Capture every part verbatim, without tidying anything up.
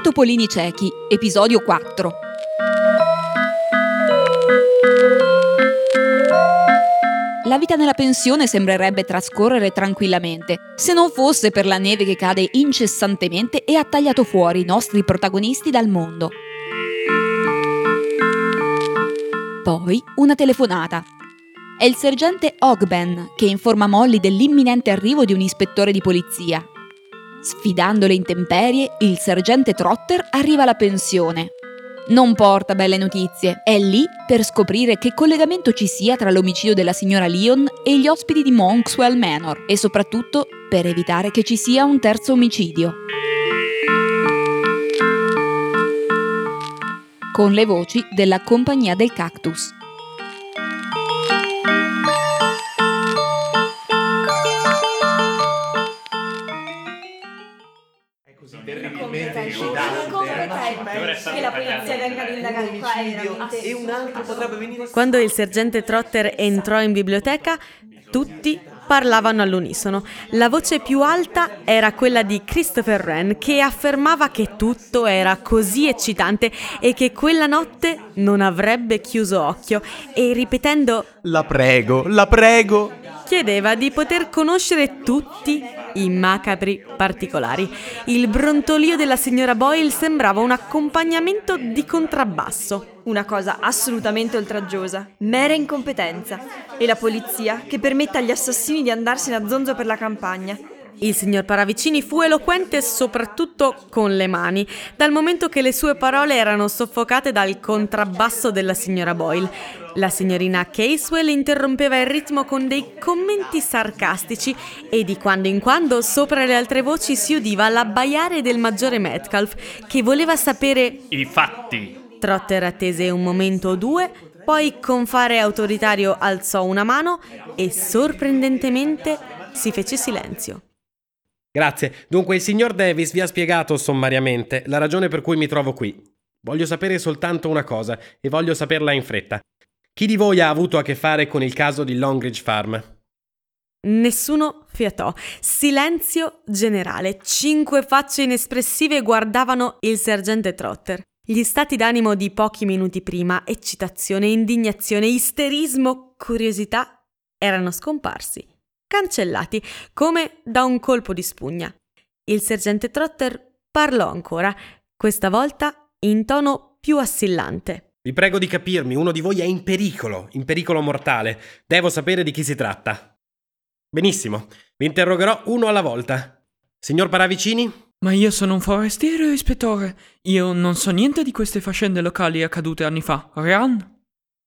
Tre Topolini Ciechi, episodio quattro. La vita nella pensione sembrerebbe trascorrere tranquillamente, se non fosse per la neve che cade incessantemente e ha tagliato fuori i nostri protagonisti dal mondo. Poi una telefonata. È il sergente Hogben che informa Molly dell'imminente arrivo di un ispettore di polizia. Sfidando le intemperie, il sergente Trotter arriva alla pensione. Non porta belle notizie, è lì per scoprire che collegamento ci sia tra l'omicidio della signora Lyon e gli ospiti di Monkswell Manor e soprattutto per evitare che ci sia un terzo omicidio. Con le voci della Compagnia del Cactus. Quando il sergente Trotter entrò in biblioteca, tutti parlavano all'unisono. La voce più alta era quella di Christopher Wren, che affermava che tutto era così eccitante e che quella notte non avrebbe chiuso occhio, e ripetendo "La prego, la prego", chiedeva di poter conoscere tutti i macabri particolari. Il brontolio della signora Boyle sembrava un accompagnamento di contrabbasso. Una cosa assolutamente oltraggiosa, mera incompetenza. E la polizia che permette agli assassini di andarsene a zonzo per la campagna. Il signor Paravicini fu eloquente soprattutto con le mani, dal momento che le sue parole erano soffocate dal contrabbasso della signora Boyle. La signorina Casewell interrompeva il ritmo con dei commenti sarcastici e di quando in quando sopra le altre voci si udiva l'abbaiare del maggiore Metcalf, che voleva sapere i fatti. Trotter attese un momento o due, poi con fare autoritario alzò una mano e sorprendentemente si fece silenzio. Grazie. Dunque il signor Davis vi ha spiegato sommariamente la ragione per cui mi trovo qui. Voglio sapere soltanto una cosa e voglio saperla in fretta. Chi di voi ha avuto a che fare con il caso di Longridge Farm? Nessuno fiatò. Silenzio generale. Cinque facce inespressive guardavano il sergente Trotter. Gli stati d'animo di pochi minuti prima, eccitazione, indignazione, isterismo, curiosità, erano scomparsi. Cancellati, come da un colpo di spugna. Il sergente Trotter parlò ancora, questa volta in tono più assillante. Vi prego di capirmi, uno di voi è in pericolo, in pericolo mortale. Devo sapere di chi si tratta. Benissimo, vi interrogherò uno alla volta. Signor Paravicini? Ma io sono un forestiero, ispettore. Io non so niente di queste faccende locali accadute anni fa. Ryan?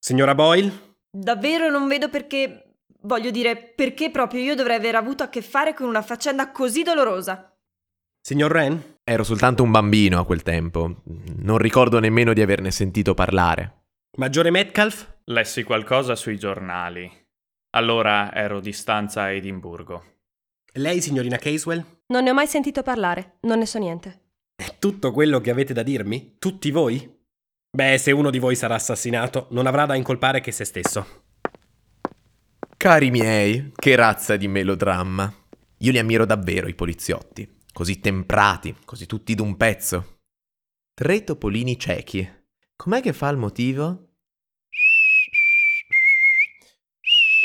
Signora Boyle? Davvero non vedo perché... Voglio dire, perché proprio io dovrei aver avuto a che fare con una faccenda così dolorosa? Signor Wren? Ero soltanto un bambino a quel tempo. Non ricordo nemmeno di averne sentito parlare. Maggiore Metcalf? Lessi qualcosa sui giornali. Allora ero di stanza a Edimburgo. Lei, signorina Casewell? Non ne ho mai sentito parlare. Non ne so niente. È tutto quello che avete da dirmi? Tutti voi? Beh, se uno di voi sarà assassinato, non avrà da incolpare che se stesso. Cari miei, che razza di melodramma. Io li ammiro davvero i poliziotti, così temprati, così tutti d'un pezzo. Tre Topolini Ciechi. Com'è che fa il motivo?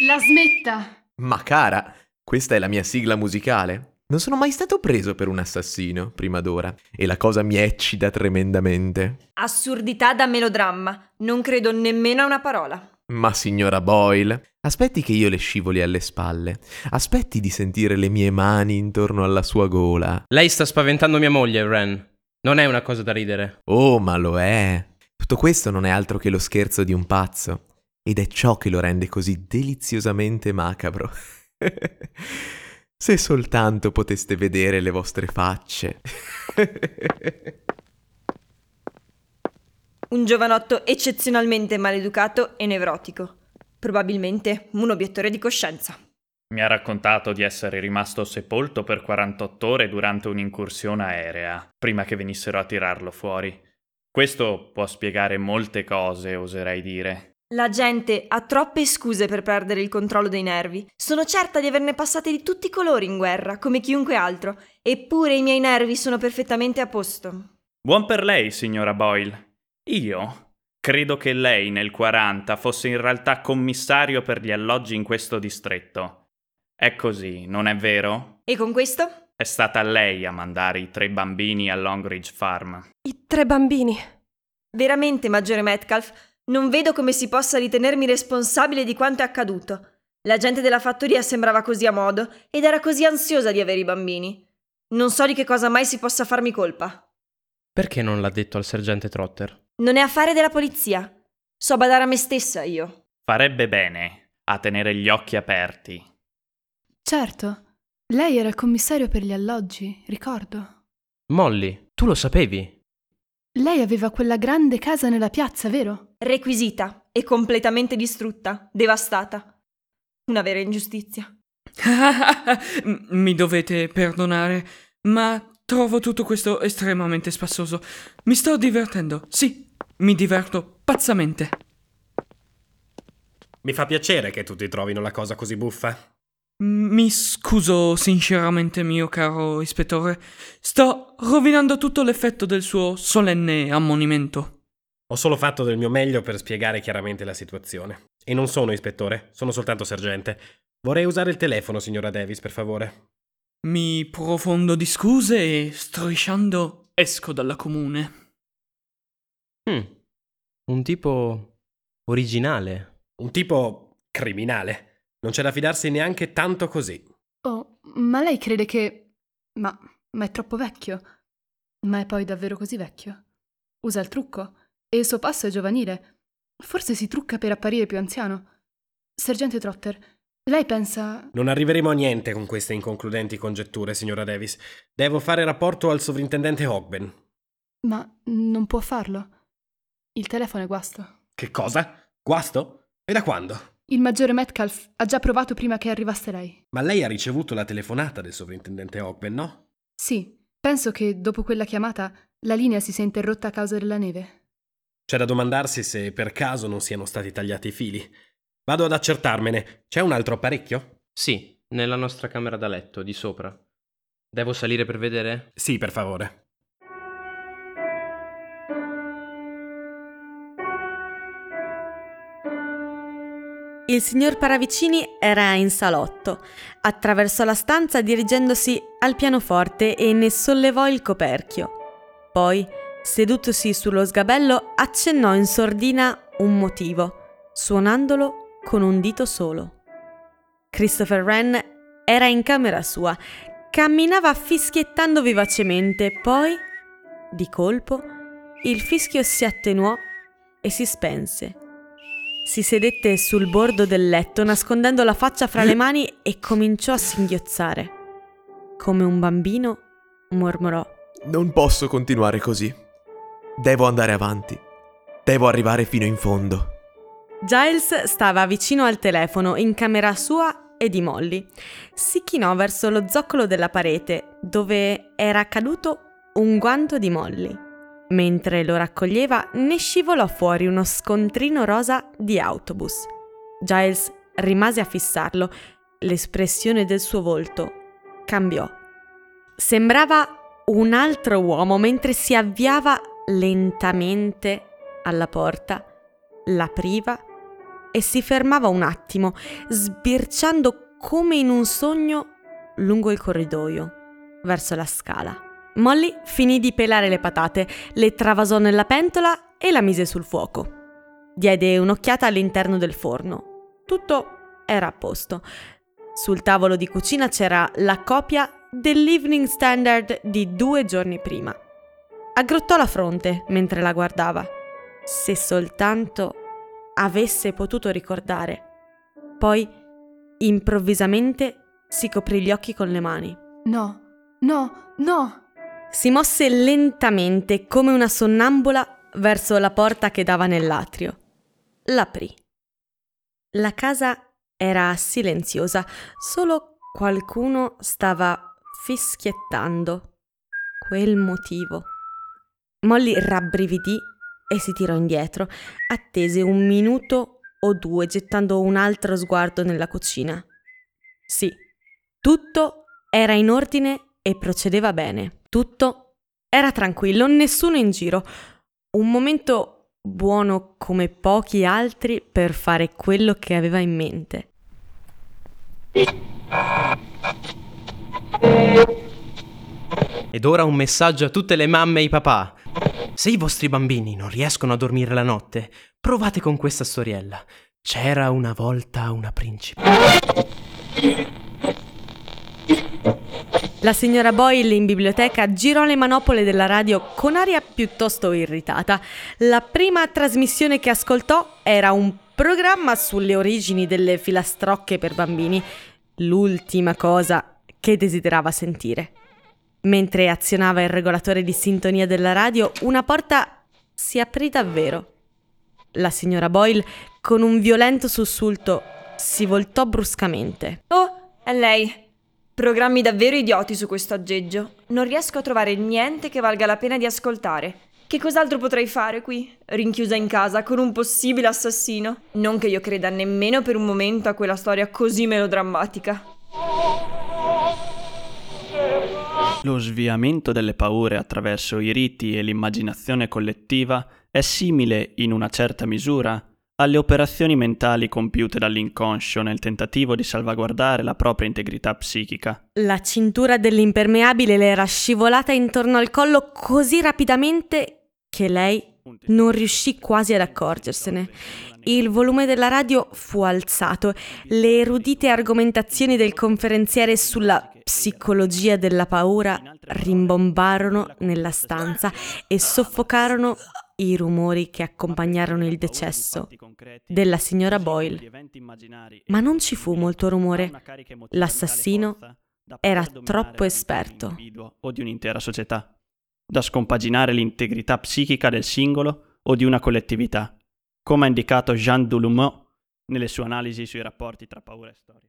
La smetta! Ma cara, questa è la mia sigla musicale. Non sono mai stato preso per un assassino prima d'ora e la cosa mi eccita tremendamente. Assurdità da melodramma, non credo nemmeno a una parola. Ma signora Boyle, aspetti che io le scivoli alle spalle. Aspetti di sentire le mie mani intorno alla sua gola. Lei sta spaventando mia moglie, Wren. Non è una cosa da ridere. Oh, ma lo è. Tutto questo non è altro che lo scherzo di un pazzo. Ed è ciò che lo rende così deliziosamente macabro. Se soltanto poteste vedere le vostre facce. Un giovanotto eccezionalmente maleducato e nevrotico. Probabilmente un obiettore di coscienza. Mi ha raccontato di essere rimasto sepolto per quarantotto ore durante un'incursione aerea, prima che venissero a tirarlo fuori. Questo può spiegare molte cose, oserei dire. La gente ha troppe scuse per perdere il controllo dei nervi. Sono certa di averne passate di tutti i colori in guerra, come chiunque altro, eppure i miei nervi sono perfettamente a posto. Buon per lei, signora Boyle. Io credo che lei nel quaranta fosse in realtà commissario per gli alloggi in questo distretto. È così, non è vero? E con questo? È stata lei a mandare i tre bambini a Longridge Farm. I tre bambini? Veramente, maggiore Metcalf, non vedo come si possa ritenermi responsabile di quanto è accaduto. La gente della fattoria sembrava così a modo ed era così ansiosa di avere i bambini. Non so di che cosa mai si possa farmi colpa. Perché non l'ha detto al sergente Trotter? Non è affare della polizia. So badare a me stessa io. Farebbe bene a tenere gli occhi aperti. Certo. Lei era il commissario per gli alloggi, ricordo. Molly, tu lo sapevi? Lei aveva quella grande casa nella piazza, vero? Requisita e completamente distrutta, devastata. Una vera ingiustizia. Mi dovete perdonare, ma trovo tutto questo estremamente spassoso. Mi sto divertendo, sì, mi diverto pazzamente. Mi fa piacere che tutti trovino la cosa così buffa. Mi scuso sinceramente, mio caro ispettore. Sto rovinando tutto l'effetto del suo solenne ammonimento. Ho solo fatto del mio meglio per spiegare chiaramente la situazione. E non sono ispettore, sono soltanto sergente. Vorrei usare il telefono, signora Davis, per favore. Mi profondo di scuse e, strisciando, esco dalla comune. Mm. Un tipo originale. Un tipo criminale. Non c'è da fidarsi neanche tanto così. Oh, ma lei crede che... Ma, ma è troppo vecchio. Ma è poi davvero così vecchio? Usa il trucco. E il suo passo è giovanile. Forse si trucca per apparire più anziano. Sergente Trotter, lei pensa... Non arriveremo a niente con queste inconcludenti congetture, signora Davis. Devo fare rapporto al sovrintendente Hogben. Ma non può farlo. Il telefono è guasto. Che cosa? Guasto? E da quando? Il maggiore Metcalf ha già provato prima che arrivasse lei. Ma lei ha ricevuto la telefonata del sovrintendente Hogben, no? Sì, penso che dopo quella chiamata la linea si sia interrotta a causa della neve. C'è da domandarsi se per caso non siano stati tagliati i fili. Vado ad accertarmene. C'è un altro apparecchio? Sì, nella nostra camera da letto, di sopra. Devo salire per vedere? Sì, per favore. Il signor Paravicini era in salotto, attraversò la stanza dirigendosi al pianoforte e ne sollevò il coperchio. Poi, sedutosi sullo sgabello, accennò in sordina un motivo, suonandolo con un dito solo. Christopher Wren era in camera sua, camminava fischiettando vivacemente, poi, di colpo, il fischio si attenuò e si spense. Si sedette sul bordo del letto, nascondendo la faccia fra le mani e cominciò a singhiozzare. Come un bambino, mormorò: non posso continuare così. Devo andare avanti. Devo arrivare fino in fondo. Giles stava vicino al telefono, in camera sua e di Molly. Si chinò verso lo zoccolo della parete, dove era caduto un guanto di Molly. Mentre lo raccoglieva, ne scivolò fuori uno scontrino rosa di autobus. Giles rimase a fissarlo. L'espressione del suo volto cambiò. Sembrava un altro uomo mentre si avviava lentamente alla porta, l'apriva e si fermava un attimo, sbirciando come in un sogno lungo il corridoio, verso la scala. Molly finì di pelare le patate, le travasò nella pentola e la mise sul fuoco. Diede un'occhiata all'interno del forno. Tutto era a posto. Sul tavolo di cucina c'era la copia dell'Evening Standard di due giorni prima. Aggrottò la fronte mentre la guardava. Se soltanto avesse potuto ricordare. Poi, improvvisamente, si coprì gli occhi con le mani. No, no, no! Si mosse lentamente, come una sonnambula, verso la porta che dava nell'atrio. L'aprì. La casa era silenziosa, solo qualcuno stava fischiettando. Quel motivo. Molly rabbrividì e si tirò indietro. Attese un minuto o due, gettando un altro sguardo nella cucina. Sì, tutto era in ordine e procedeva bene. Tutto Era tranquillo, nessuno in giro. Un momento buono come pochi altri per fare quello che aveva in mente. Ed ora un messaggio a tutte le mamme e i papà. Se i vostri bambini non riescono a dormire la notte, provate con questa storiella. C'era una volta una principessa. La signora Boyle in biblioteca girò le manopole della radio con aria piuttosto irritata. La prima trasmissione che ascoltò era un programma sulle origini delle filastrocche per bambini, l'ultima cosa che desiderava sentire. Mentre azionava il regolatore di sintonia della radio, una porta si aprì davvero. La signora Boyle, con un violento sussulto, si voltò bruscamente. Oh, è lei! Programmi davvero idioti su questo aggeggio. Non riesco a trovare niente che valga la pena di ascoltare. Che cos'altro potrei fare qui, rinchiusa in casa con un possibile assassino? Non che io creda nemmeno per un momento a quella storia così melodrammatica. Lo sviamento delle paure attraverso i riti e l'immaginazione collettiva è simile, in una certa misura, alle operazioni mentali compiute dall'inconscio nel tentativo di salvaguardare la propria integrità psichica. La cintura dell'impermeabile le era scivolata intorno al collo così rapidamente che lei non riuscì quasi ad accorgersene. Il volume della radio fu alzato, le erudite argomentazioni del conferenziere sulla psicologia della paura rimbombarono nella stanza e soffocarono i rumori che accompagnarono il decesso della signora Boyle. Ma non ci fu molto rumore. L'assassino era troppo esperto. O di un'intera società, da scompaginare l'integrità psichica del singolo o di una collettività, come ha indicato Jean Doulumont nelle sue analisi sui rapporti tra paura e storia.